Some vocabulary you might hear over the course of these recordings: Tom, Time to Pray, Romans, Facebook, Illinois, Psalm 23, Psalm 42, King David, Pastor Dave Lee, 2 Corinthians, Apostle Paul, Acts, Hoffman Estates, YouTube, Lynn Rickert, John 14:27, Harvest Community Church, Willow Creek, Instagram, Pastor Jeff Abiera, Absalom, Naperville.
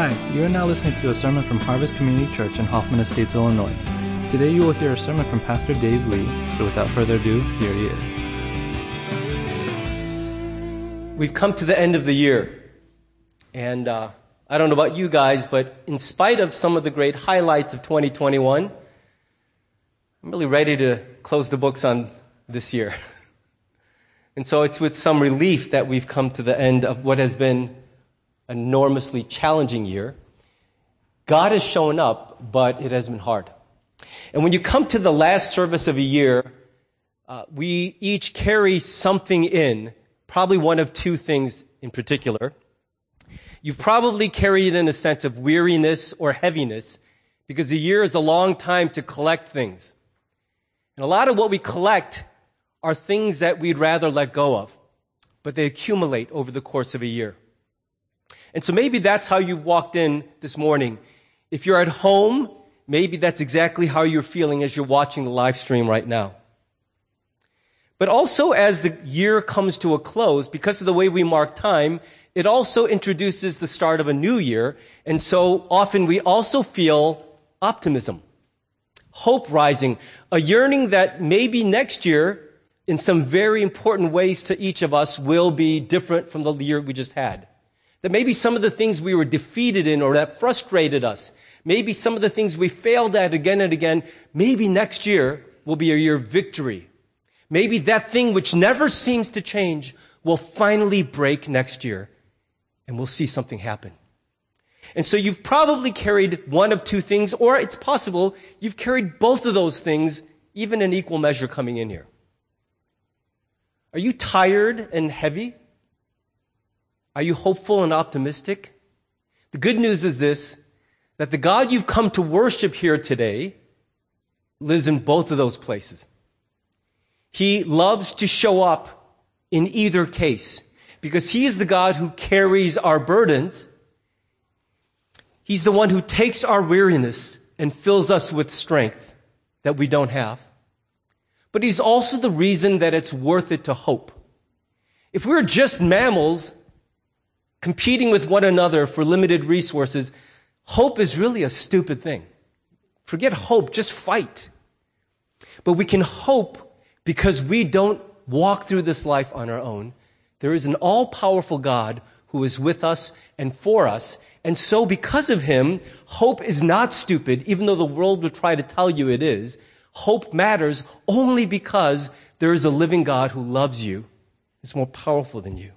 Hi, you are now listening to a sermon from Harvest Community Church in Hoffman Estates, Illinois. Today you will hear a sermon from Pastor Dave Lee, so without further ado, here he is. We've come to the end of the year, and I don't know about you guys, but in spite of some of the great highlights of 2021, I'm really ready to close the books on this year. And so it's with some relief that we've come to the end of what has been enormously challenging year. God has shown up, but it has been hard. And when you come to the last service of a year, we each carry something in, probably one of two things in particular. You've probably carried in a sense of weariness or heaviness, because a year is a long time to collect things. And a lot of what we collect are things that we'd rather let go of, but they accumulate over the course of a year. And so maybe that's how you walked in this morning. If you're at home, maybe that's exactly how you're feeling as you're watching the live stream right now. But also as the year comes to a close, because of the way we mark time, it also introduces the start of a new year. And so often we also feel optimism, hope rising, a yearning that maybe next year, in some very important ways to each of us, will be different from the year we just had. That maybe some of the things we were defeated in or that frustrated us, maybe some of the things we failed at again and again, maybe next year will be a year of victory. Maybe that thing which never seems to change will finally break next year, and we'll see something happen. And so you've probably carried one of two things, or it's possible you've carried both of those things, even in equal measure coming in here. Are you tired and heavy? Are you hopeful and optimistic? The good news is this, that the God you've come to worship here today lives in both of those places. He loves to show up in either case because he is the God who carries our burdens. He's the one who takes our weariness and fills us with strength that we don't have. But he's also the reason that it's worth it to hope. If we're just mammals competing with one another for limited resources, hope is really a stupid thing. Forget hope, just fight. But we can hope because we don't walk through this life on our own. There is an all-powerful God who is with us and for us. And so because of him, hope is not stupid, even though the world would try to tell you it is. Hope matters only because there is a living God who loves you. It's more powerful than you.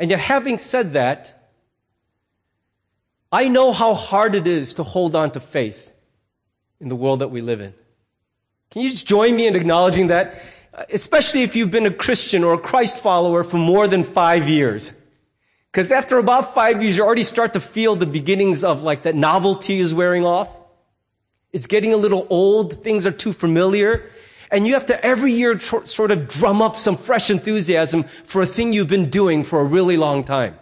And yet, having said that, I know how hard it is to hold on to faith in the world that we live in. Can you just join me in acknowledging that? Especially if you've been a Christian or a Christ follower for more than 5 years. Because after about 5 years, you already start to feel the beginnings of that novelty is wearing off. It's getting a little old. Things are too familiar. And you have to every year sort of drum up some fresh enthusiasm for a thing you've been doing for a really long time.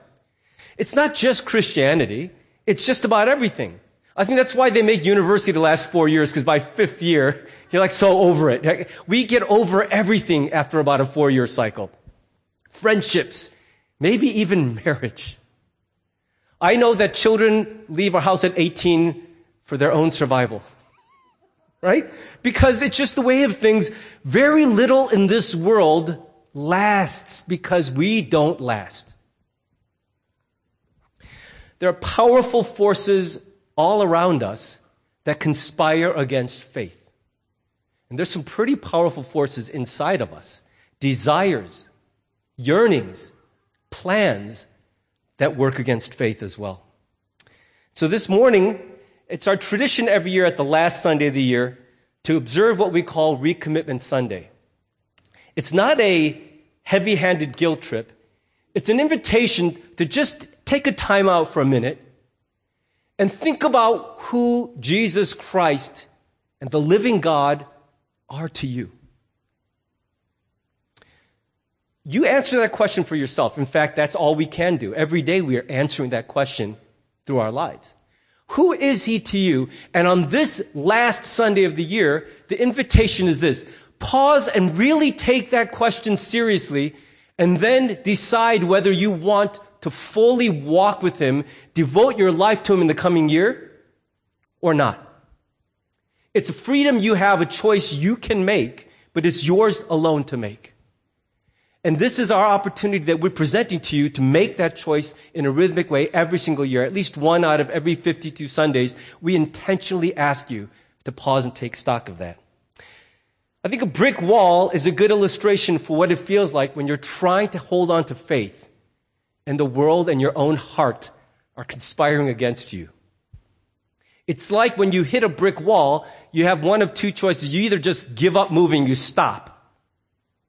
It's not just Christianity. It's just about everything. I think that's why they make university the last 4 years, because by fifth year, you're so over it. We get over everything after about a 4-year cycle. Friendships, maybe even marriage. I know that children leave our house at 18 for their own survival. Right? Because it's just the way of things. Very little in this world lasts because we don't last. There are powerful forces all around us that conspire against faith. And there's some pretty powerful forces inside of us. Desires, yearnings, plans that work against faith as well. So this morning, it's our tradition every year at the last Sunday of the year to observe what we call Recommitment Sunday. It's not a heavy-handed guilt trip. It's an invitation to just take a time out for a minute and think about who Jesus Christ and the living God are to you. You answer that question for yourself. In fact, that's all we can do. Every day we are answering that question through our lives. Who is he to you? And on this last Sunday of the year, the invitation is this. Pause and really take that question seriously and then decide whether you want to fully walk with Him, devote your life to Him in the coming year or not. It's a freedom you have, a choice you can make, but it's yours alone to make. And this is our opportunity that we're presenting to you to make that choice in a rhythmic way every single year. At least one out of every 52 Sundays, we intentionally ask you to pause and take stock of that. I think a brick wall is a good illustration for what it feels like when you're trying to hold on to faith and the world and your own heart are conspiring against you. It's like when you hit a brick wall, you have one of two choices. You either just give up moving, you stop,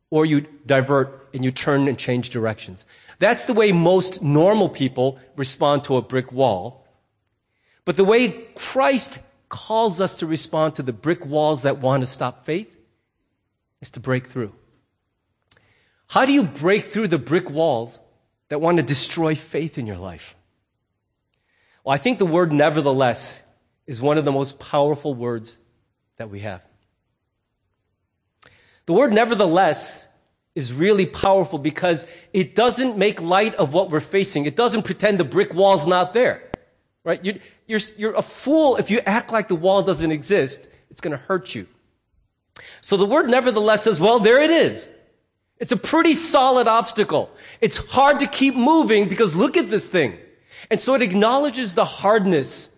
or you divert and you turn and change directions. That's the way most normal people respond to a brick wall. But the way Christ calls us to respond to the brick walls that want to stop faith is to break through. How do you break through the brick walls that want to destroy faith in your life? Well, I think the word nevertheless is one of the most powerful words that we have. The word nevertheless is really powerful because it doesn't make light of what we're facing. It doesn't pretend the brick wall's not there, right? You're a fool if you act like the wall doesn't exist. It's going to hurt you. So the word nevertheless says, well, there it is. It's a pretty solid obstacle. It's hard to keep moving because look at this thing. And so it acknowledges the hardness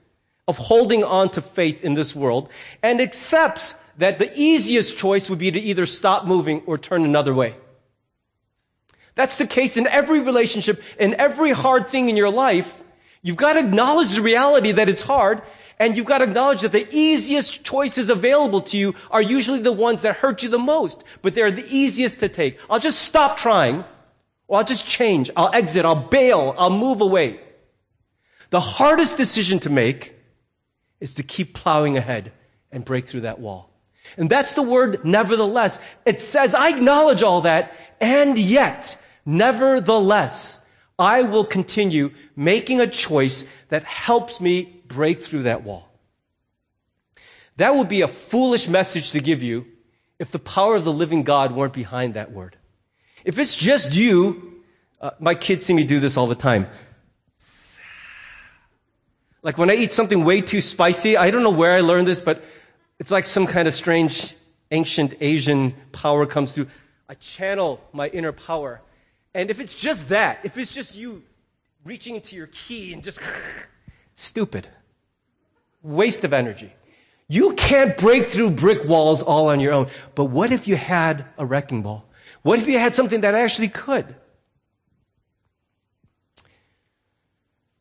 of holding on to faith in this world and accepts that the easiest choice would be to either stop moving or turn another way. That's the case in every relationship, in every hard thing in your life. You've got to acknowledge the reality that it's hard, and you've got to acknowledge that the easiest choices available to you are usually the ones that hurt you the most, but they're the easiest to take. I'll just stop trying, or I'll just change, I'll exit, I'll bail, I'll move away. The hardest decision to make is to keep plowing ahead and break through that wall. And that's the word nevertheless. It says, I acknowledge all that, and yet, nevertheless, I will continue making a choice that helps me break through that wall. That would be a foolish message to give you if the power of the living God weren't behind that word. If it's just you, my kids see me do this all the time. Like when I eat something way too spicy, I don't know where I learned this, but it's like some kind of strange, ancient Asian power comes through. I channel my inner power. And if it's just that, if it's just you reaching into your key and just stupid, waste of energy. You can't break through brick walls all on your own. But what if you had a wrecking ball? What if you had something that actually could?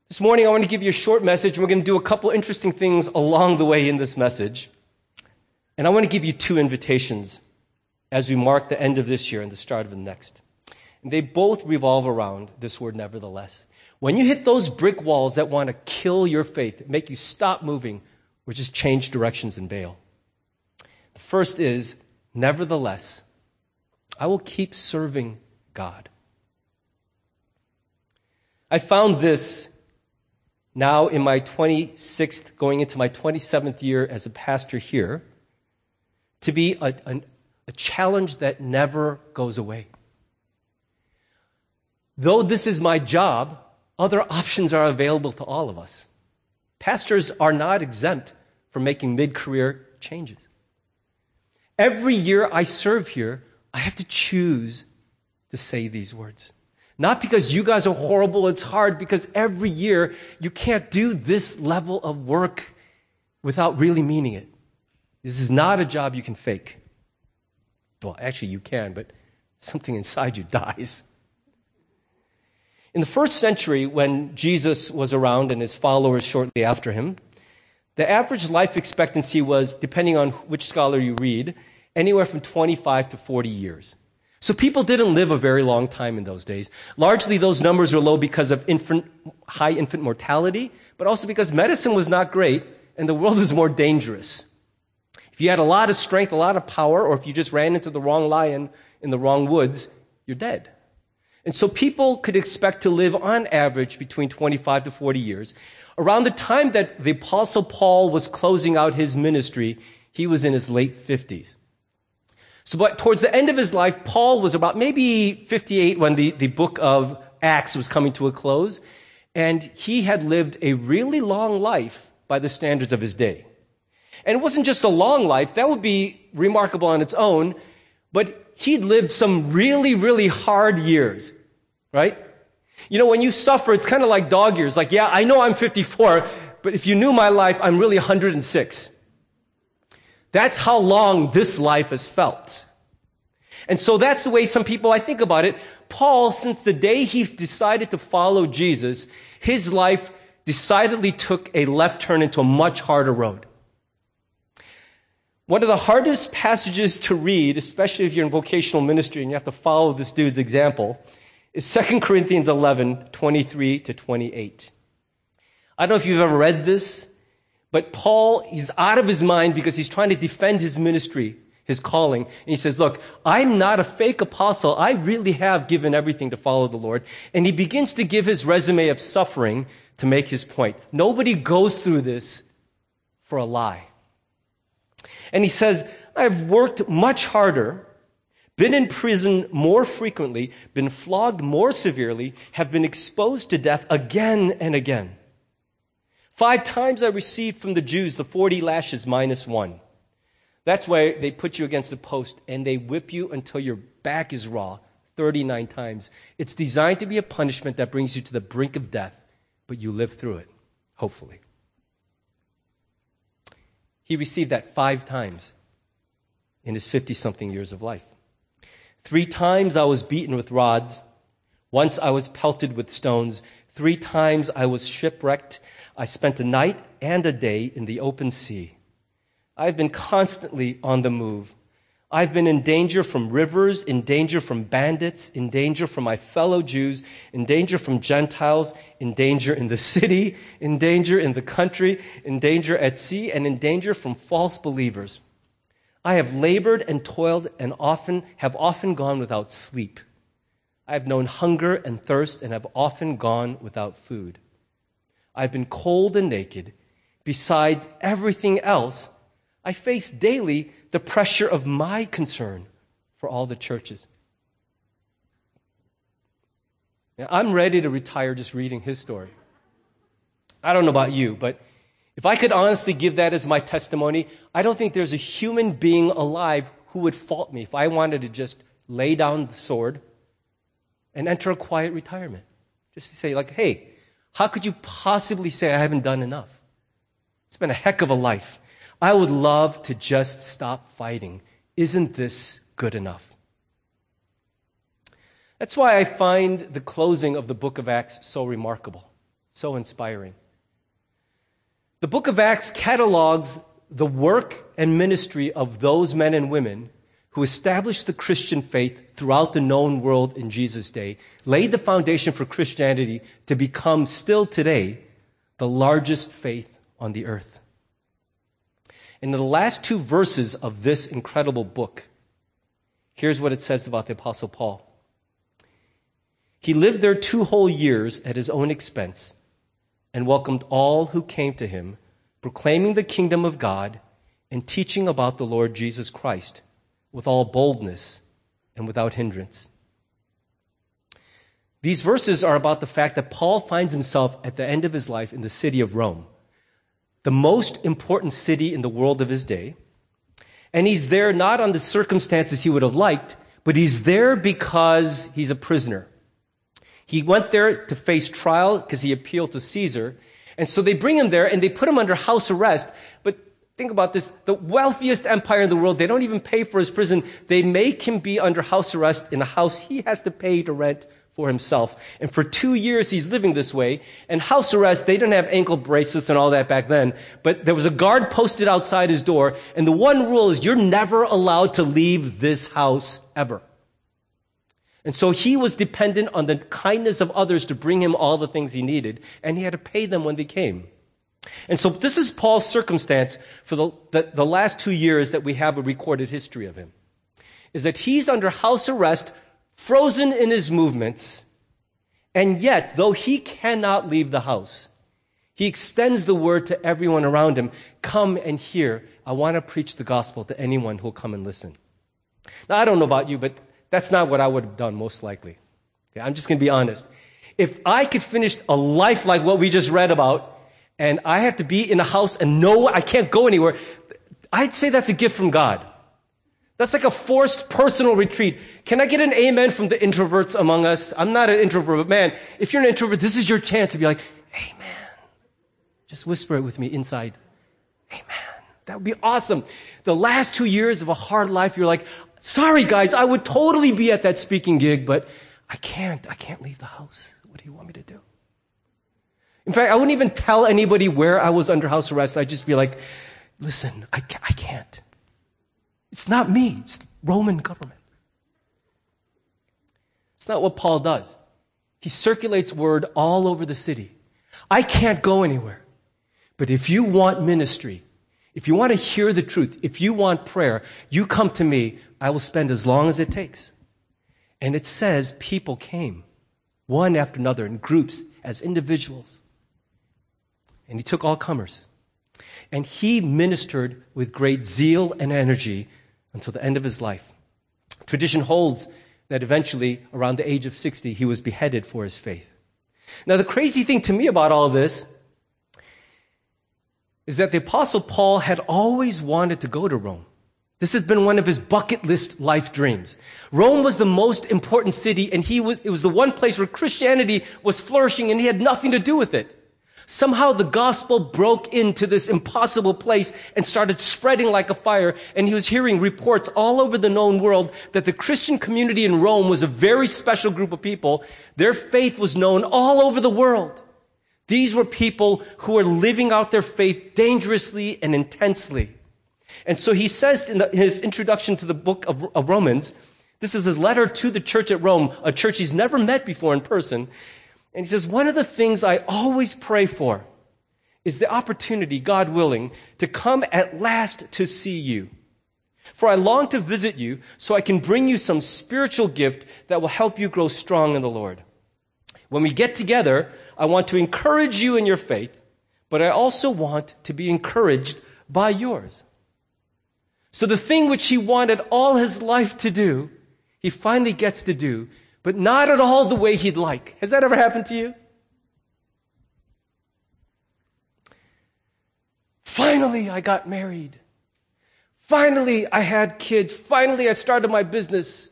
This morning, I want to give you a short message, and we're going to do a couple interesting things along the way in this message. And I want to give you two invitations as we mark the end of this year and the start of the next. And they both revolve around this word, nevertheless. When you hit those brick walls that want to kill your faith, make you stop moving, or just change directions and bail. The first is, nevertheless, I will keep serving God. I found this now in my 26th, going into my 27th year as a pastor here, to be a challenge that never goes away. Though this is my job, other options are available to all of us. Pastors are not exempt from making mid-career changes. Every year I serve here, I have to choose to say these words. Not because you guys are horrible, it's hard, because every year you can't do this level of work without really meaning it. This is not a job you can fake. Well, actually you can, but something inside you dies. In the first century, when Jesus was around and his followers shortly after him, the average life expectancy was, depending on which scholar you read, anywhere from 25 to 40 years. So people didn't live a very long time in those days. Largely, those numbers were low because of high infant mortality, but also because medicine was not great and the world was more dangerous. If you had a lot of strength, a lot of power, or if you just ran into the wrong lion in the wrong woods, you're dead. And so people could expect to live on average between 25 to 40 years. Around the time that the Apostle Paul was closing out his ministry, he was in his late 50s. So but towards the end of his life, Paul was about maybe 58 when the book of Acts was coming to a close, and he had lived a really long life by the standards of his day. And it wasn't just a long life, that would be remarkable on its own, but he'd lived some really, really hard years, right? You know, when you suffer, it's kind of like dog years. Like, yeah, I know I'm 54, but if you knew my life, I'm really 106. That's how long this life has felt. And so that's the way some people, I think about it. Paul, since the day he's decided to follow Jesus, his life decidedly took a left turn into a much harder road. One of the hardest passages to read, especially if you're in vocational ministry and you have to follow this dude's example, is 2 Corinthians 11:23-28. I don't know if you've ever read this, but Paul is out of his mind because he's trying to defend his ministry, his calling. And he says, look, I'm not a fake apostle. I really have given everything to follow the Lord. And he begins to give his resume of suffering to make his point. Nobody goes through this for a lie. And he says, I've worked much harder, been in prison more frequently, been flogged more severely, have been exposed to death again and again. 5 times I received from the Jews the 40 lashes minus 1. That's why they put you against a post and they whip you until your back is raw 39 times. It's designed to be a punishment that brings you to the brink of death, but you live through it, hopefully. He received that 5 times in his 50-something years of life. 3 times I was beaten with rods. Once I was pelted with stones. 3 times I was shipwrecked. I spent a night and a day in the open sea. I've been constantly on the move. I've been in danger from rivers, in danger from bandits, in danger from my fellow Jews, in danger from Gentiles, in danger in the city, in danger in the country, in danger at sea, and in danger from false believers. I have labored and toiled and have often gone without sleep. I have known hunger and thirst and have often gone without food. I've been cold and naked. Besides everything else, I face daily the pressure of my concern for all the churches. Now, I'm ready to retire just reading his story. I don't know about you, but if I could honestly give that as my testimony, I don't think there's a human being alive who would fault me if I wanted to just lay down the sword and enter a quiet retirement. Just to say, like, hey, how could you possibly say I haven't done enough? It's been a heck of a life. I would love to just stop fighting. Isn't this good enough? That's why I find the closing of the book of Acts so remarkable, so inspiring. The book of Acts catalogs the work and ministry of those men and women who established the Christian faith throughout the known world in Jesus' day, laid the foundation for Christianity to become still today the largest faith on the earth. In the last 2 verses of this incredible book, here's what it says about the Apostle Paul. He lived there 2 whole years at his own expense and welcomed all who came to him, proclaiming the kingdom of God and teaching about the Lord Jesus Christ with all boldness and without hindrance. These verses are about the fact that Paul finds himself at the end of his life in the city of Rome, the most important city in the world of his day. And he's there not on the circumstances he would have liked, but he's there because he's a prisoner. He went there to face trial because he appealed to Caesar. And so they bring him there and they put him under house arrest. But think about this. The wealthiest empire in the world, they don't even pay for his prison. They make him be under house arrest in a house he has to pay to rent for himself. And for 2 years, he's living this way. And house arrest, they didn't have ankle bracelets and all that back then. But there was a guard posted outside his door. And the one rule is you're never allowed to leave this house ever. And so he was dependent on the kindness of others to bring him all the things he needed. And he had to pay them when they came. And so this is Paul's circumstance for the last 2 years that we have a recorded history of him, is that he's under house arrest, frozen in his movements, and yet, though he cannot leave the house, he extends the word to everyone around him. Come and hear. I want to preach the gospel to anyone who will come and listen. Now, I don't know about you, but that's not what I would have done most likely. Okay, I'm just going to be honest. If I could finish a life like what we just read about, and I have to be in a house and no, I can't go anywhere, I'd say that's a gift from God. That's like a forced personal retreat. Can I get an amen from the introverts among us? I'm not an introvert, but man, if you're an introvert, this is your chance to be like, amen. Just whisper it with me inside. Amen. That would be awesome. The last 2 years of a hard life, you're like, sorry guys, I would totally be at that speaking gig, but I can't leave the house. What do you want me to do? In fact, I wouldn't even tell anybody where I was under house arrest. I'd just be like, listen, I can't. It's not me. It's the Roman government. It's not what Paul does. He circulates word all over the city. I can't go anywhere. But if you want ministry, if you want to hear the truth, if you want prayer, you come to me. I will spend as long as it takes. And it says people came, one after another, in groups, as individuals. And he took all comers. And he ministered with great zeal and energy until the end of his life. Tradition holds that eventually, around the age of 60, he was beheaded for his faith. Now, the crazy thing to me about all this is that the Apostle Paul had always wanted to go to Rome. This had been one of his bucket list life dreams. Rome was the most important city, and it was the one place where Christianity was flourishing, and he had nothing to do with it. Somehow the gospel broke into this impossible place and started spreading like a fire, and he was hearing reports all over the known world that the Christian community in Rome was a very special group of people. Their faith was known all over the world. These were people who were living out their faith dangerously and intensely. And so he says in his introduction to the book of Romans, this is his letter to the church at Rome, a church he's never met before in person. And he says, one of the things I always pray for is the opportunity, God willing, to come at last to see you. For I long to visit you so I can bring you some spiritual gift that will help you grow strong in the Lord. When we get together, I want to encourage you in your faith, but I also want to be encouraged by yours. So the thing which he wanted all his life to do, he finally gets to do, but not at all the way he'd like. Has that ever happened to you? Finally, I got married. Finally, I had kids. Finally, I started my business.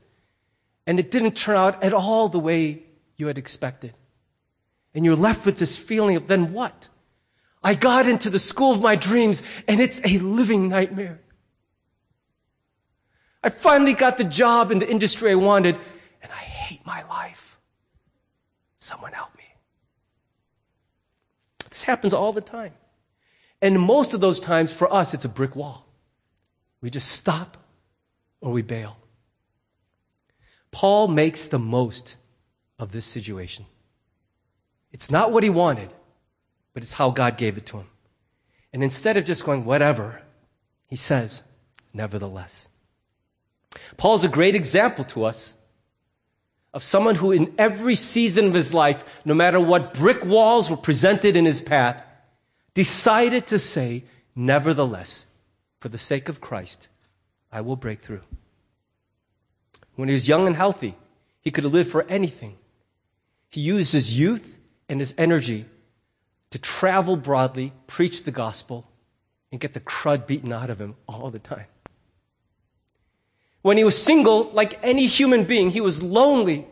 And it didn't turn out at all the way you had expected. And you're left with this feeling of, then what? I got into the school of my dreams, and it's a living nightmare. I finally got the job in the industry I wanted, and I hate my life. Someone help me. This happens all the time. And most of those times, for us, it's a brick wall. We just stop or we bail. Paul makes the most of this situation. It's not what he wanted, but it's how God gave it to him. And instead of just going, whatever, he says, nevertheless. Paul's a great example to us of someone who in every season of his life, no matter what brick walls were presented in his path, decided to say, nevertheless, for the sake of Christ, I will break through. When he was young and healthy, he could have lived for anything. He used his youth and his energy to travel broadly, preach the gospel, and get the crud beaten out of him all the time. When he was single, like any human being, he was lonely.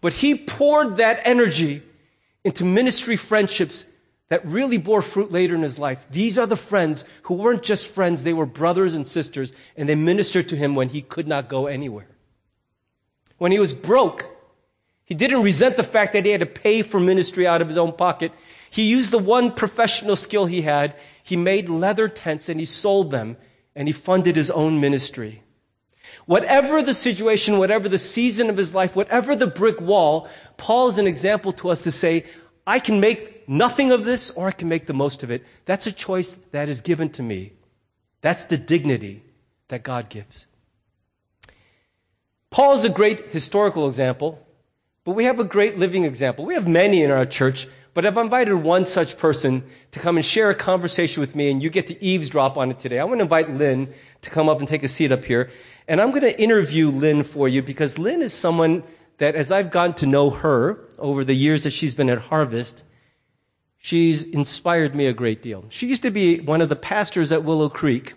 But he poured that energy into ministry friendships that really bore fruit later in his life. These are the friends who weren't just friends, they were brothers and sisters, and they ministered to him when he could not go anywhere. When he was broke, he didn't resent the fact that he had to pay for ministry out of his own pocket. He used the one professional skill he had. He made leather tents and he sold them, and he funded his own ministry. Whatever the situation, whatever the season of his life, whatever the brick wall, Paul is an example to us to say, I can make nothing of this or I can make the most of it. That's a choice that is given to me. That's the dignity that God gives. Paul is a great historical example, but we have a great living example. We have many in our church, but I've invited one such person to come and share a conversation with me, and you get to eavesdrop on it today. I want to invite Lynn to come up and take a seat up here. And I'm going to interview Lynn for you because Lynn is someone that as I've gotten to know her over the years that she's been at Harvest, she's inspired me a great deal. She used to be one of the pastors at Willow Creek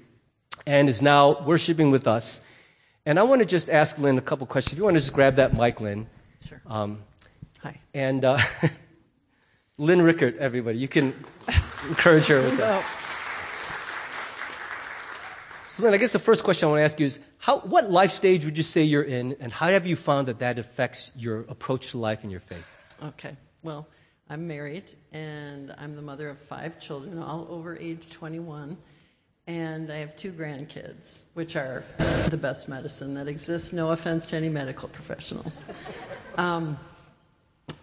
and is now worshiping with us. And I want to just ask Lynn a couple questions. If you want to just grab that mic, Lynn. Sure. Hi. And Lynn Rickert, everybody. You can encourage her with that. So, Lynn, I guess the first question I want to ask you is, what life stage would you say you're in, and how have you found that that affects your approach to life and your faith? Okay. Well, I'm married, and I'm the mother of 5 children, all over age 21, and I have 2 grandkids, which are the best medicine that exists. No offense to any medical professionals.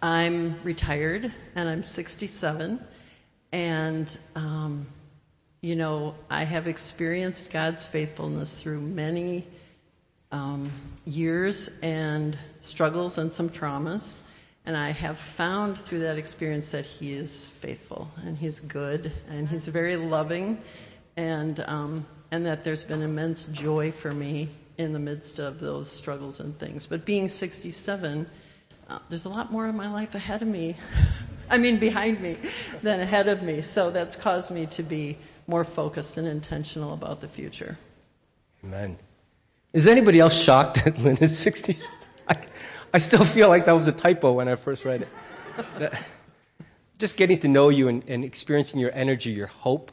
I'm retired, and I'm 67, and you know, I have experienced God's faithfulness through many years and struggles and some traumas, and I have found through that experience that He is faithful, and He's good, and He's very loving, and that there's been immense joy for me in the midst of those struggles and things. But being 67, there's a lot more of my life ahead of me, behind me, than ahead of me, so that's caused me to be more focused and intentional about the future. Amen. Is anybody else shocked that Lynn is 60? I still feel like that was a typo when I first read it. Just getting to know you and experiencing your energy, your hope,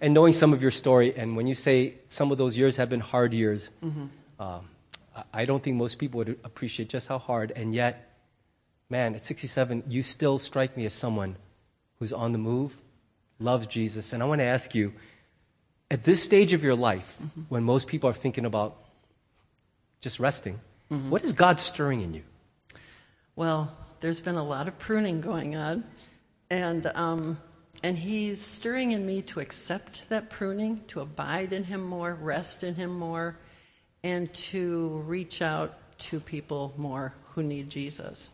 and knowing some of your story. And when you say some of those years have been hard years, I don't think most people would appreciate just how hard. And yet, man, at 67, you still strike me as someone who's on the move, loves Jesus. And I want to ask you, at this stage of your life, when most people are thinking about just resting, what is God stirring in you? Well, there's been a lot of pruning going on, and He's stirring in me to accept that pruning, to abide in Him more, rest in Him more, and to reach out to people more who need Jesus.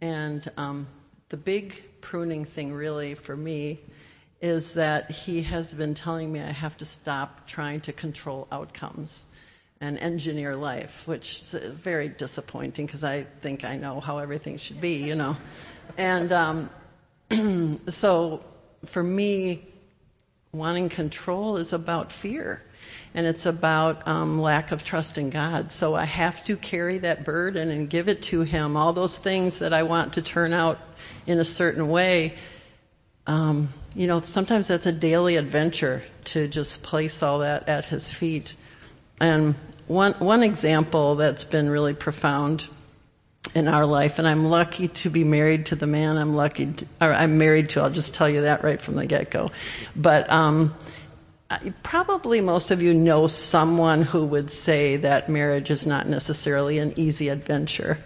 And the big pruning thing really for me is that He has been telling me I have to stop trying to control outcomes and engineer life, which is very disappointing because I think I know how everything should be, you know. And so for me, wanting control is about fear, and it's about lack of trust in God. So I have to carry that burden and give it to Him. All those things that I want to turn out in a certain way, you know, sometimes that's a daily adventure to just place all that at His feet. And one example that's been really profound in our life, and I'm lucky to be married to the man I'm married to. I'll just tell you that right from the get-go. But probably most of you know someone who would say that marriage is not necessarily an easy adventure.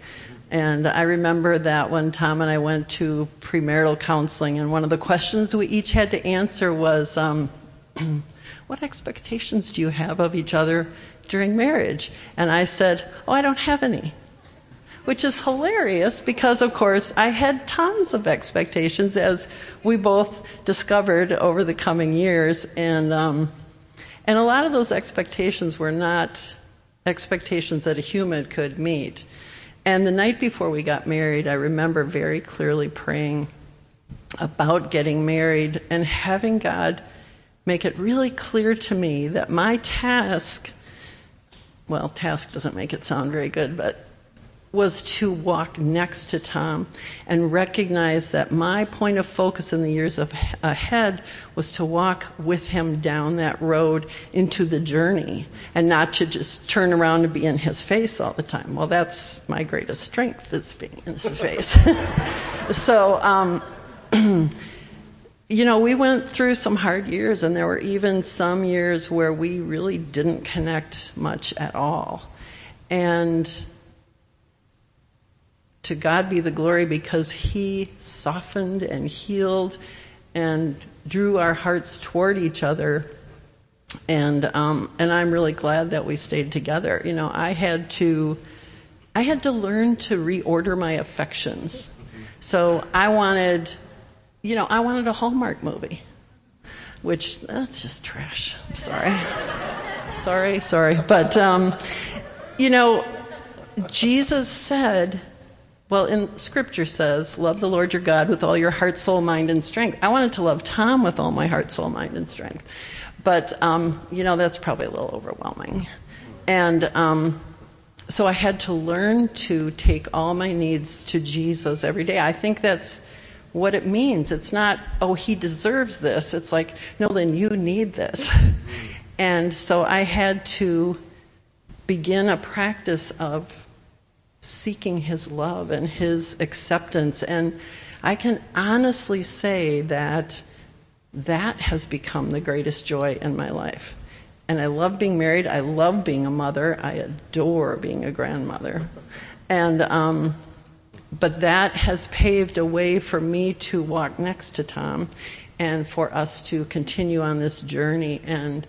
And I remember that when Tom and I went to premarital counseling, and one of the questions we each had to answer was, what expectations do you have of each other during marriage? And I said, I don't have any, which is hilarious because, of course, I had tons of expectations, as we both discovered over the coming years. And a lot of those expectations were not expectations that a human could meet. And the night before we got married, I remember very clearly praying about getting married and having God make it really clear to me that my task, task doesn't make it sound very good, but was to walk next to Tom and recognize that my point of focus in the years ahead was to walk with him down that road into the journey and not to just turn around and be in his face all the time. Well, that's my greatest strength, is being in his face. So, you know, we went through some hard years, and there were even some years where we really didn't connect much at all. And to God be the glory, because He softened and healed and drew our hearts toward each other. And I'm really glad that we stayed together. You know, I had to learn to reorder my affections. So I wanted a Hallmark movie, which, that's just trash. I'm sorry. But, you know, Jesus said Well, in Scripture says, love the Lord your God with all your heart, soul, mind, and strength. I wanted to love Tom with all my heart, soul, mind, and strength. But, that's probably a little overwhelming. And so I had to learn to take all my needs to Jesus every day. I think that's what it means. It's not, oh, he deserves this. It's like, no, Lynn, you need this. And so I had to begin a practice of seeking his love and his acceptance. And I can honestly say that has become the greatest joy in my life. And I love being married. I love being a mother. I adore being a grandmother. And but that has paved a way for me to walk next to Tom and for us to continue on this journey. And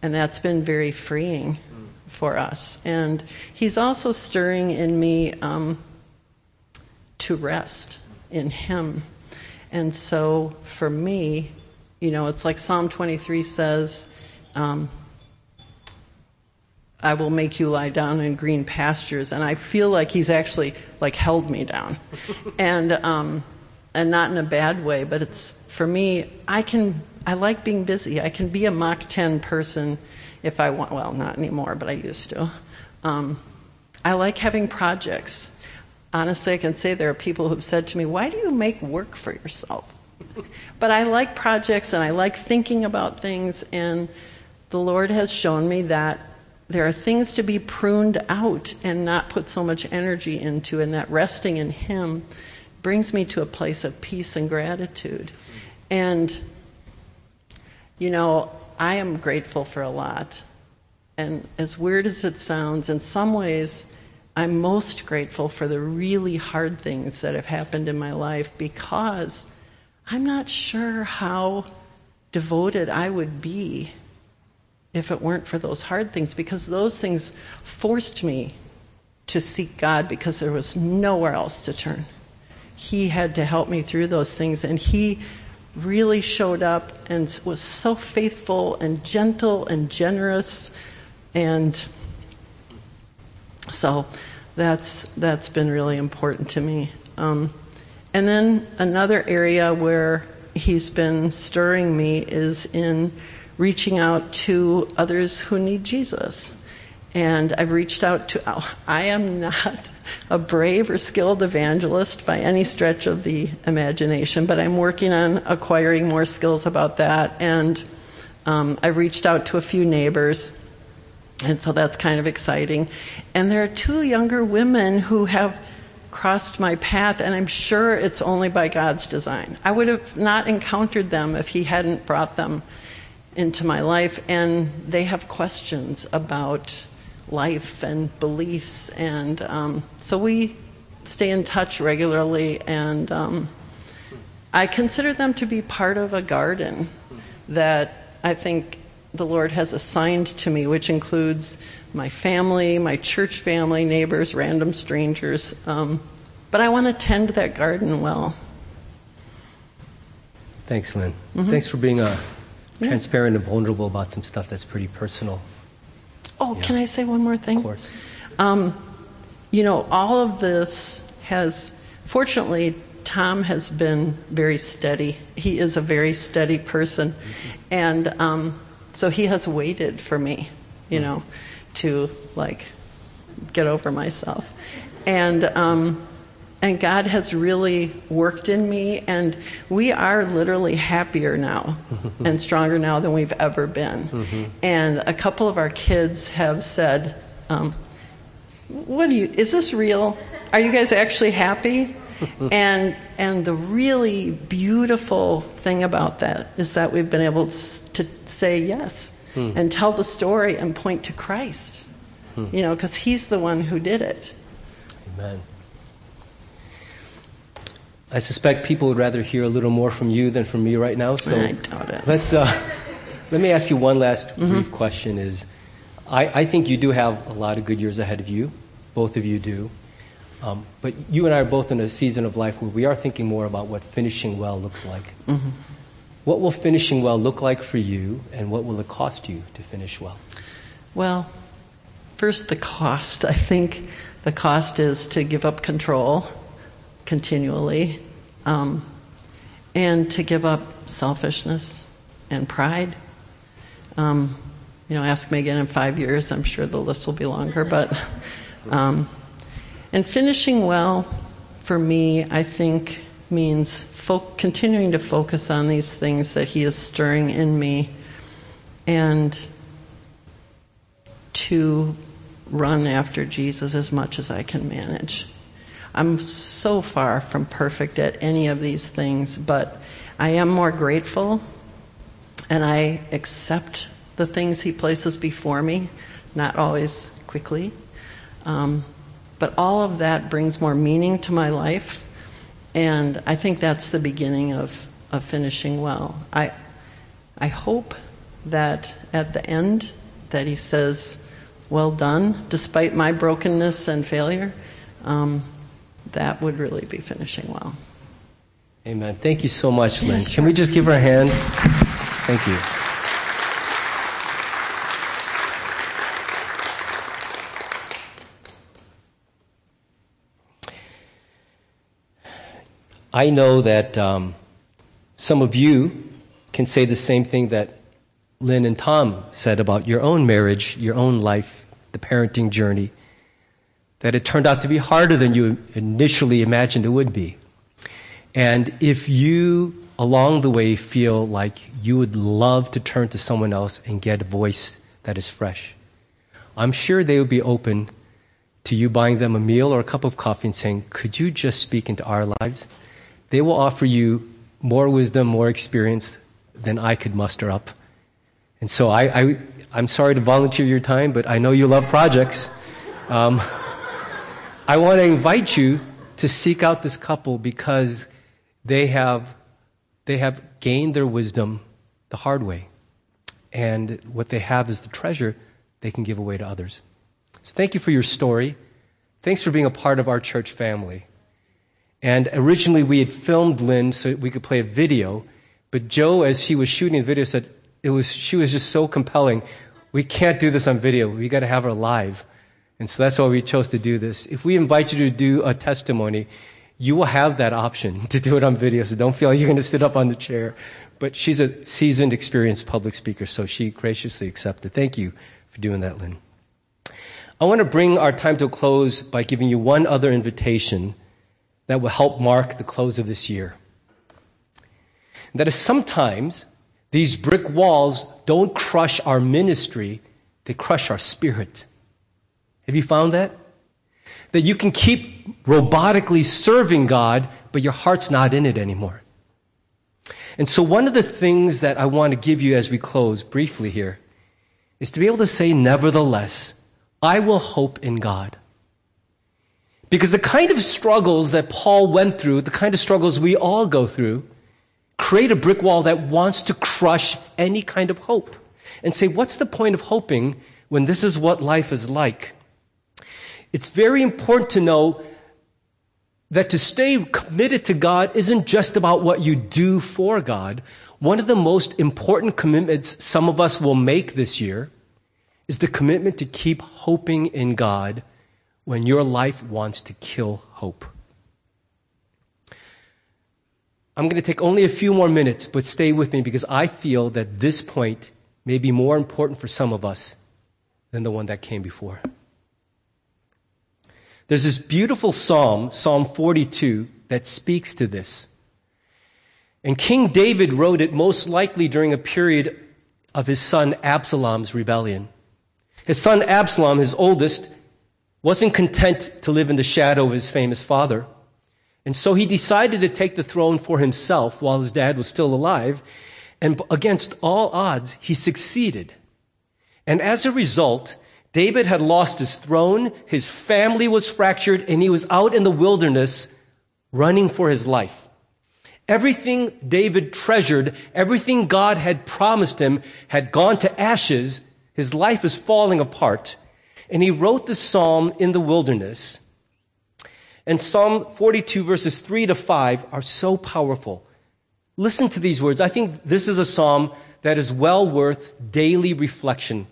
that's been very freeing for us. And he's also stirring in me to rest in him. And so for me, it's like Psalm 23 says, I will make you lie down in green pastures. And I feel like he's actually held me down. And not in a bad way, but it's, for me, I like being busy. I can be a Mach 10 person if I want. Well, not anymore, but I used to. I like having projects. Honestly, I can say there are people who've said to me, why do you make work for yourself? But I like projects, and I like thinking about things, and the Lord has shown me that there are things to be pruned out and not put so much energy into, and that resting in him brings me to a place of peace and gratitude. And, I am grateful for a lot. And as weird as it sounds, in some ways, I'm most grateful for the really hard things that have happened in my life, because I'm not sure how devoted I would be if it weren't for those hard things, because those things forced me to seek God, because there was nowhere else to turn. He had to help me through those things, and he really showed up and was so faithful and gentle and generous. And so that's been really important to me. And then another area where he's been stirring me is in reaching out to others who need Jesus. And I've reached out to, I am not a brave or skilled evangelist by any stretch of the imagination, but I'm working on acquiring more skills about that. And I've reached out to a few neighbors, and so that's kind of exciting. And there are two younger women who have crossed my path, and I'm sure it's only by God's design. I would have not encountered them if he hadn't brought them into my life. And they have questions about life and beliefs, and so we stay in touch regularly, and I consider them to be part of a garden that I think the Lord has assigned to me, which includes my family, my church family, neighbors, random strangers, but I want to tend that garden well. Thanks, Lynn. Mm-hmm. Thanks for being transparent and vulnerable about some stuff that's pretty personal. Can I say one more thing? Of course. All of this fortunately, Tom has been very steady. He is a very steady person. Mm-hmm. And so he has waited for me, to get over myself. And God has really worked in me, and we are literally happier now and stronger now than we've ever been. Mm-hmm. And a couple of our kids have said, is this real? Are you guys actually happy? And the really beautiful thing about that is that we've been able to say yes and tell the story and point to Christ, because he's the one who did it. Amen. I suspect people would rather hear a little more from you than from me right now. So I doubt it. Let me ask you one last brief question. I think you do have a lot of good years ahead of you. Both of you do. But you and I are both in a season of life where we are thinking more about what finishing well looks like. Mm-hmm. What will finishing well look like for you, and what will it cost you to finish well? Well, first, the cost. I think the cost is to give up control continually, and to give up selfishness and pride. Ask me again in 5 years. I'm sure the list will be longer. But and finishing well, for me, I think means continuing to focus on these things that He is stirring in me, and to run after Jesus as much as I can manage. I'm so far from perfect at any of these things, but I am more grateful, and I accept the things He places before me, not always quickly. But all of that brings more meaning to my life, and I think that's the beginning of finishing well. I hope that at the end that He says, well done, despite my brokenness and failure. That would really be finishing well. Amen. Thank you so much, Lynn. Can we just give her a hand? Thank you. I know that some of you can say the same thing that Lynn and Tom said about your own marriage, your own life, the parenting journey, that it turned out to be harder than you initially imagined it would be. And if you, along the way, feel like you would love to turn to someone else and get a voice that is fresh, I'm sure they would be open to you buying them a meal or a cup of coffee and saying, could you just speak into our lives? They will offer you more wisdom, more experience than I could muster up. And so I'm sorry to volunteer your time, but I know you love projects. I want to invite you to seek out this couple because they have gained their wisdom the hard way. And what they have is the treasure they can give away to others. So thank you for your story. Thanks for being a part of our church family. And originally we had filmed Lynn so we could play a video, but Joe, as she was shooting the video, said she was just so compelling. We can't do this on video. We got to have her live. And so that's why we chose to do this. If we invite you to do a testimony, you will have that option to do it on video. So don't feel like you're going to sit up on the chair. But she's a seasoned, experienced public speaker, so she graciously accepted. Thank you for doing that, Lynn. I want to bring our time to a close by giving you one other invitation that will help mark the close of this year. And that is, sometimes these brick walls don't crush our ministry, they crush our spirit. Have you found that? That you can keep robotically serving God, but your heart's not in it anymore. And so one of the things that I want to give you as we close briefly here is to be able to say, nevertheless, I will hope in God. Because the kind of struggles that Paul went through, the kind of struggles we all go through, create a brick wall that wants to crush any kind of hope. And say, what's the point of hoping when this is what life is like? It's very important to know that to stay committed to God isn't just about what you do for God. One of the most important commitments some of us will make this year is the commitment to keep hoping in God when your life wants to kill hope. I'm going to take only a few more minutes, but stay with me because I feel that this point may be more important for some of us than the one that came before. There's this beautiful psalm, Psalm 42, that speaks to this. And King David wrote it most likely during a period of his son Absalom's rebellion. His son Absalom, his oldest, wasn't content to live in the shadow of his famous father. And so he decided to take the throne for himself while his dad was still alive. And against all odds, he succeeded. And as a result, David had lost his throne, his family was fractured, and he was out in the wilderness running for his life. Everything David treasured, everything God had promised him, had gone to ashes. His life is falling apart. And he wrote the psalm in the wilderness. And Psalm 42, verses 3-5 are so powerful. Listen to these words. I think this is a psalm that is well worth daily reflection.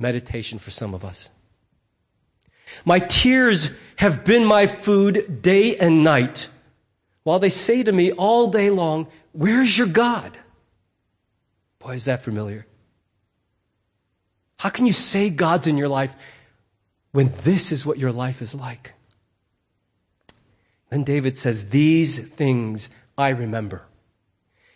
Meditation for some of us. My tears have been my food day and night while they say to me all day long, where's your God? Boy, is that familiar. How can you say God's in your life when this is what your life is like? Then David says, these things I remember.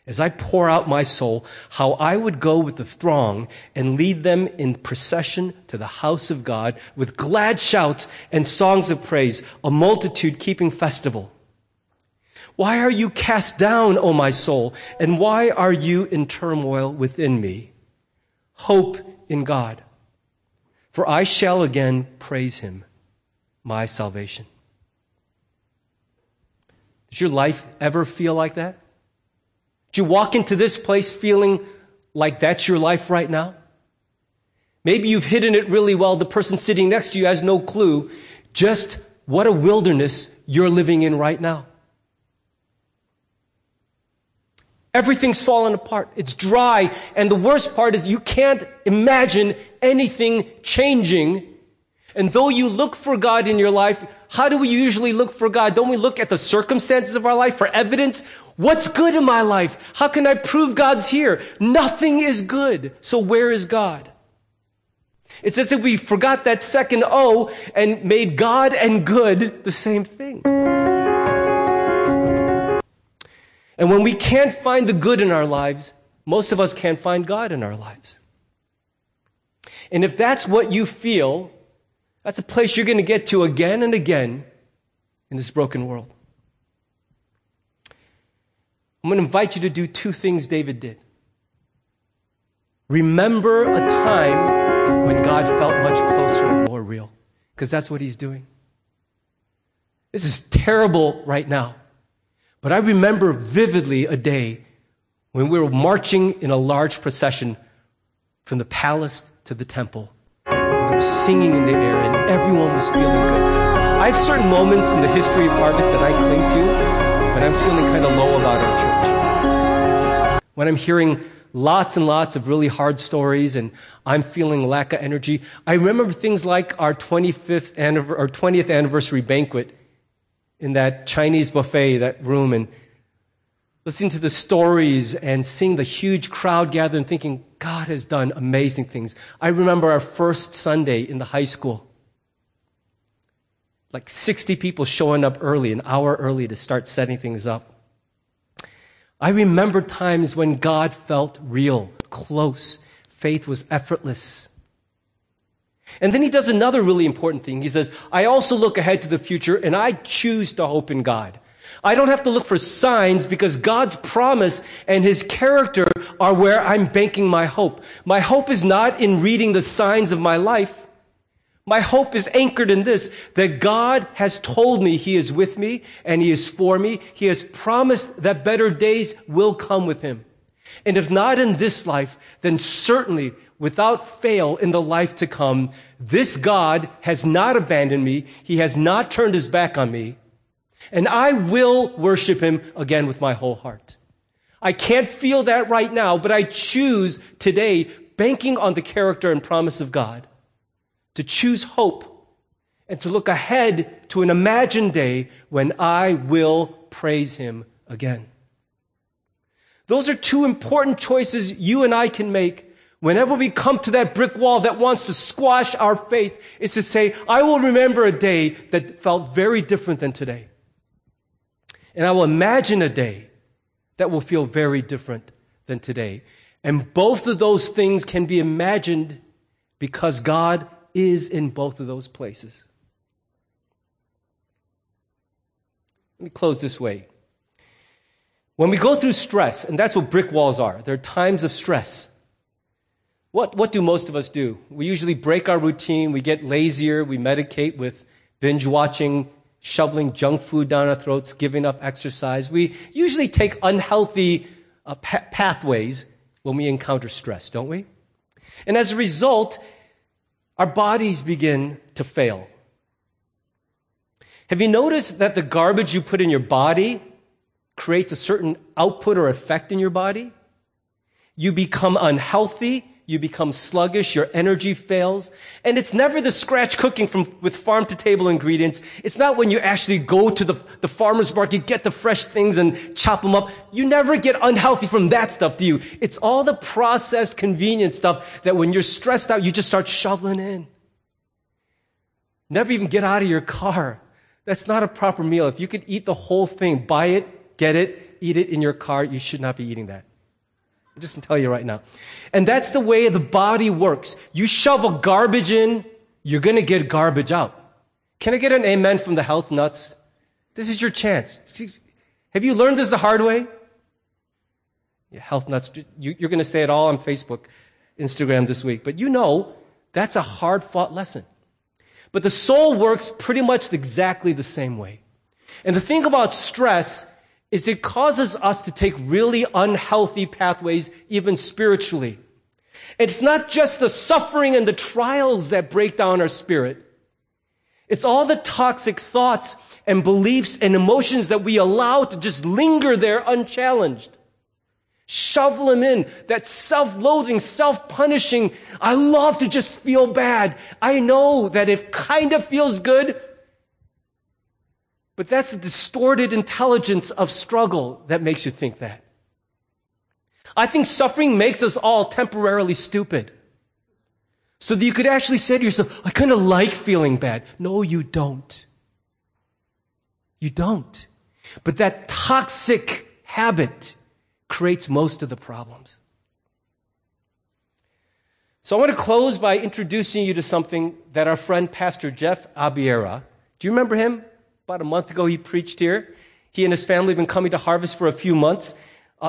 As I pour out my soul, how I would go with the throng and lead them in procession to the house of God with glad shouts and songs of praise, a multitude keeping festival. Why are you cast down, O my soul, and why are you in turmoil within me? Hope in God, for I shall again praise him, my salvation. Does your life ever feel like that? Do you walk into this place feeling like that's your life right now? Maybe you've hidden it really well. The person sitting next to you has no clue just what a wilderness you're living in right now. Everything's fallen apart. It's dry. And the worst part is you can't imagine anything changing. And though you look for God in your life, how do we usually look for God? Don't we look at the circumstances of our life for evidence? What's good in my life? How can I prove God's here? Nothing is good. So where is God? It's as if we forgot that second O and made God and good the same thing. And when we can't find the good in our lives, most of us can't find God in our lives. And if that's what you feel, that's a place you're going to get to again and again in this broken world. I'm going to invite you to do two things David did. Remember a time when God felt much closer and more real, because that's what he's doing. This is terrible right now. But I remember vividly a day when we were marching in a large procession from the palace to the temple. And there was singing in the air and everyone was feeling good. I have certain moments in the history of Harvest that I cling to when I'm feeling kind of low about our church. When I'm hearing lots and lots of really hard stories and I'm feeling lack of energy, I remember things like our 20th anniversary banquet in that Chinese buffet, that room, and listening to the stories and seeing the huge crowd gather and thinking, God has done amazing things. I remember our first Sunday in the high school, like 60 people showing up early, an hour early to start setting things up. I remember times when God felt real, close. Faith was effortless. And then he does another really important thing. He says, I also look ahead to the future and I choose to hope in God. I don't have to look for signs because God's promise and his character are where I'm banking my hope. My hope is not in reading the signs of my life. My hope is anchored in this, that God has told me he is with me and he is for me. He has promised that better days will come with him. And if not in this life, then certainly without fail in the life to come, this God has not abandoned me. He has not turned his back on me. And I will worship him again with my whole heart. I can't feel that right now, but I choose today, banking on the character and promise of God, to choose hope and to look ahead to an imagined day when I will praise him again. Those are two important choices you and I can make. Whenever we come to that brick wall that wants to squash our faith, is to say, I will remember a day that felt very different than today. And I will imagine a day that will feel very different than today. And both of those things can be imagined because God is in both of those places. Let me close this way. When we go through stress, and that's what brick walls are, they're times of stress. What do most of us do? We usually break our routine, we get lazier, we medicate with binge watching, shoveling junk food down our throats, giving up exercise. We usually take unhealthy pathways when we encounter stress, don't we? And as a result, our bodies begin to fail. Have you noticed that the garbage you put in your body creates a certain output or effect in your body? You become unhealthy. You become sluggish. Your energy fails. And it's never the scratch cooking with farm-to-table ingredients. It's not when you actually go to the farmer's market, get the fresh things and chop them up. You never get unhealthy from that stuff, do you? It's all the processed, convenient stuff that when you're stressed out, you just start shoveling in. Never even get out of your car. That's not a proper meal. If you could eat the whole thing, buy it, get it, eat it in your car, you should not be eating that. I'm just going to tell you right now. And that's the way the body works. You shovel garbage in, you're going to get garbage out. Can I get an amen from the health nuts? This is your chance. Have you learned this the hard way? Yeah, health nuts, you're going to say it all on Facebook, Instagram this week. But you know, that's a hard-fought lesson. But the soul works pretty much exactly the same way. And the thing about stress is it causes us to take really unhealthy pathways, even spiritually. It's not just the suffering and the trials that break down our spirit. It's all the toxic thoughts and beliefs and emotions that we allow to just linger there unchallenged. Shovel them in. That self-loathing, self-punishing. I love to just feel bad. I know that it kind of feels good, but that's the distorted intelligence of struggle that makes you think that. I think suffering makes us all temporarily stupid. So that you could actually say to yourself, I kind of like feeling bad. No, you don't. You don't. But that toxic habit creates most of the problems. So I want to close by introducing you to something that our friend Pastor Jeff Abiera, do you remember him? About a month ago, he preached here. He and his family have been coming to Harvest for a few months.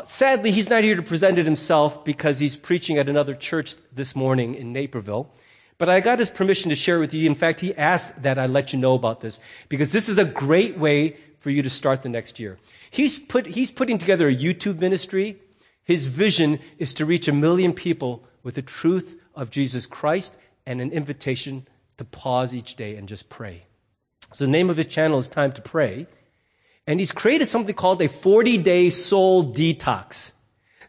Sadly, he's not here to present it himself because he's preaching at another church this morning in Naperville. But I got his permission to share with you. In fact, he asked that I let you know about this because this is a great way for you to start the next year. He's putting together a YouTube ministry. His vision is to reach 1 million people with the truth of Jesus Christ and an invitation to pause each day and just pray. So the name of his channel is Time to Pray. And he's created something called a 40-day soul detox.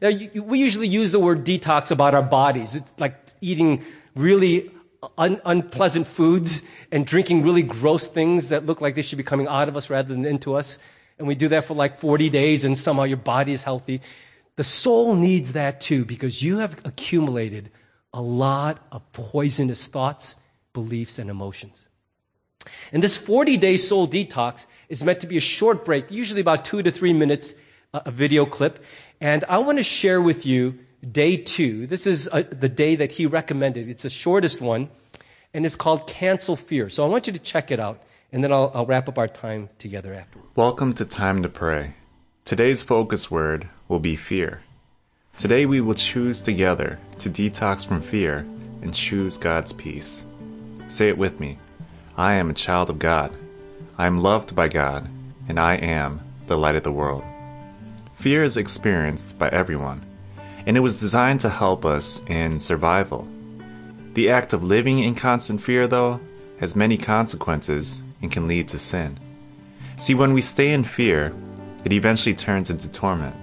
Now, we usually use the word detox about our bodies. It's like eating really unpleasant foods and drinking really gross things that look like they should be coming out of us rather than into us. And we do that for like 40 days and somehow your body is healthy. The soul needs that too because you have accumulated a lot of poisonous thoughts, beliefs, and emotions. And this 40-day soul detox is meant to be a short break, usually about 2 to 3 minutes, a video clip. And I want to share with you day 2. This is the day that he recommended. It's the shortest one, and it's called Cancel Fear. So I want you to check it out, and then I'll wrap up our time together after. Welcome to Time to Pray. Today's focus word will be fear. Today we will choose together to detox from fear and choose God's peace. Say it with me. I am a child of God. I am loved by God, and I am the light of the world. Fear is experienced by everyone, and it was designed to help us in survival. The act of living in constant fear, though, has many consequences and can lead to sin. See, when we stay in fear, it eventually turns into torment,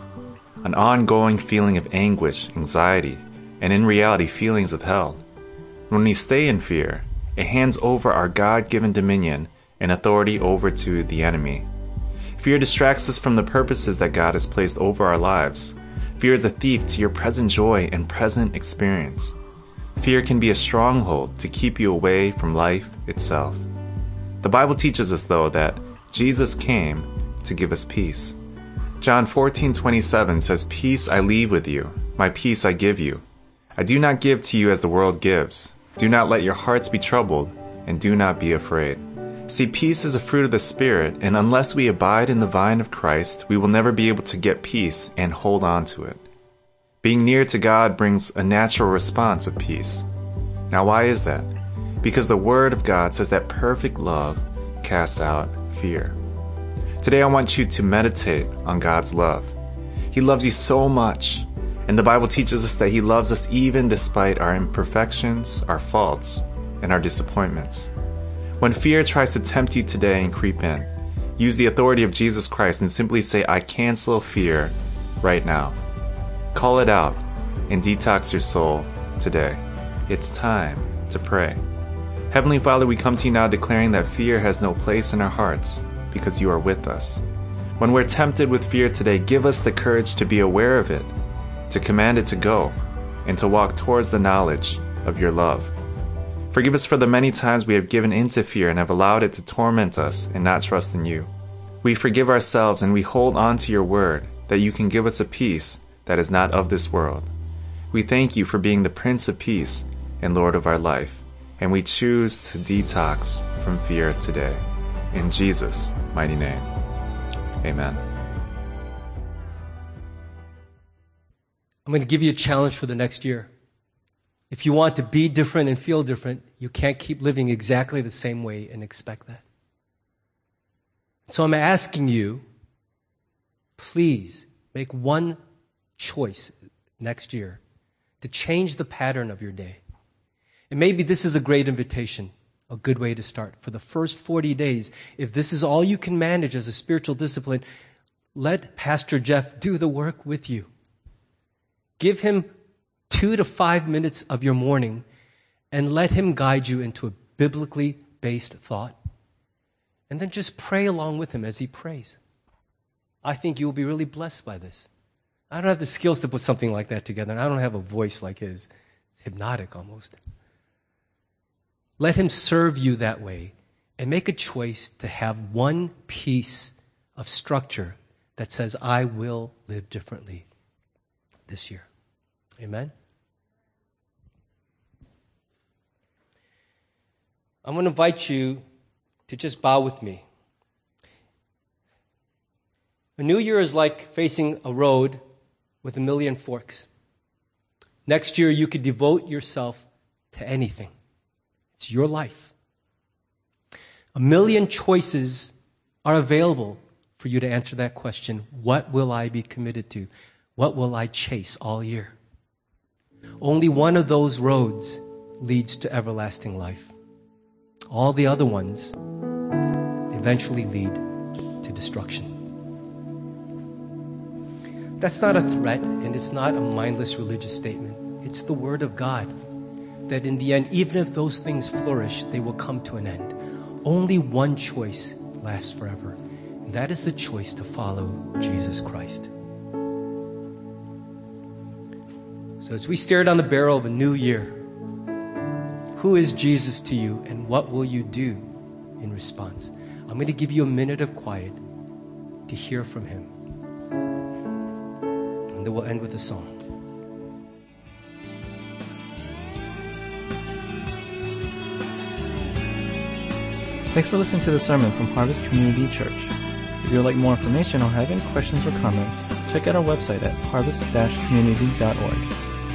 an ongoing feeling of anguish, anxiety, and in reality, feelings of hell. When we stay in fear, it hands over our God-given dominion and authority over to the enemy. Fear distracts us from the purposes that God has placed over our lives. Fear is a thief to your present joy and present experience. Fear can be a stronghold to keep you away from life itself. The Bible teaches us, though, that Jesus came to give us peace. John 14:27 says, "Peace I leave with you, my peace I give you. I do not give to you as the world gives. Do not let your hearts be troubled, and do not be afraid." See, peace is a fruit of the Spirit, and unless we abide in the vine of Christ, we will never be able to get peace and hold on to it. Being near to God brings a natural response of peace. Now, why is that? Because the Word of God says that perfect love casts out fear. Today, I want you to meditate on God's love. He loves you so much. And the Bible teaches us that He loves us even despite our imperfections, our faults, and our disappointments. When fear tries to tempt you today and creep in, use the authority of Jesus Christ and simply say, "I cancel fear right now." Call it out and detox your soul today. It's time to pray. Heavenly Father, we come to you now declaring that fear has no place in our hearts because you are with us. When we're tempted with fear today, give us the courage to be aware of it, to command it to go, and to walk towards the knowledge of your love. Forgive us for the many times we have given in to fear and have allowed it to torment us and not trust in you. We forgive ourselves and we hold on to your word that you can give us a peace that is not of this world. We thank you for being the Prince of Peace and Lord of our life, and we choose to detox from fear today. In Jesus' mighty name, amen. I'm going to give you a challenge for the next year. If you want to be different and feel different, you can't keep living exactly the same way and expect that. So I'm asking you, please make one choice next year to change the pattern of your day. And maybe this is a great invitation, a good way to start. For the first 40 days, if this is all you can manage as a spiritual discipline, let Pastor Jeff do the work with you. Give him 2 to 5 minutes of your morning and let him guide you into a biblically based thought. And then just pray along with him as he prays. I think you'll be really blessed by this. I don't have the skills to put something like that together, and I don't have a voice like his. It's hypnotic almost. Let him serve you that way and make a choice to have one piece of structure that says, I will live differently this year. Amen? I'm going to invite you to just bow with me. A new year is like facing a road with a million forks. Next year, you could devote yourself to anything. It's your life. A million choices are available for you to answer that question. What will I be committed to? What will I chase all year? Only one of those roads leads to everlasting life. All the other ones eventually lead to destruction. That's not a threat, and it's not a mindless religious statement. It's the word of God that in the end, even if those things flourish, they will come to an end. Only one choice lasts forever, and that is the choice to follow Jesus Christ. So as we stare down the barrel of a new year, who is Jesus to you, and what will you do in response? I'm going to give you a minute of quiet to hear from him. And then we'll end with a song. Thanks for listening to the sermon from Harvest Community Church. If you would like more information or have any questions or comments, check out our website at harvest-community.org.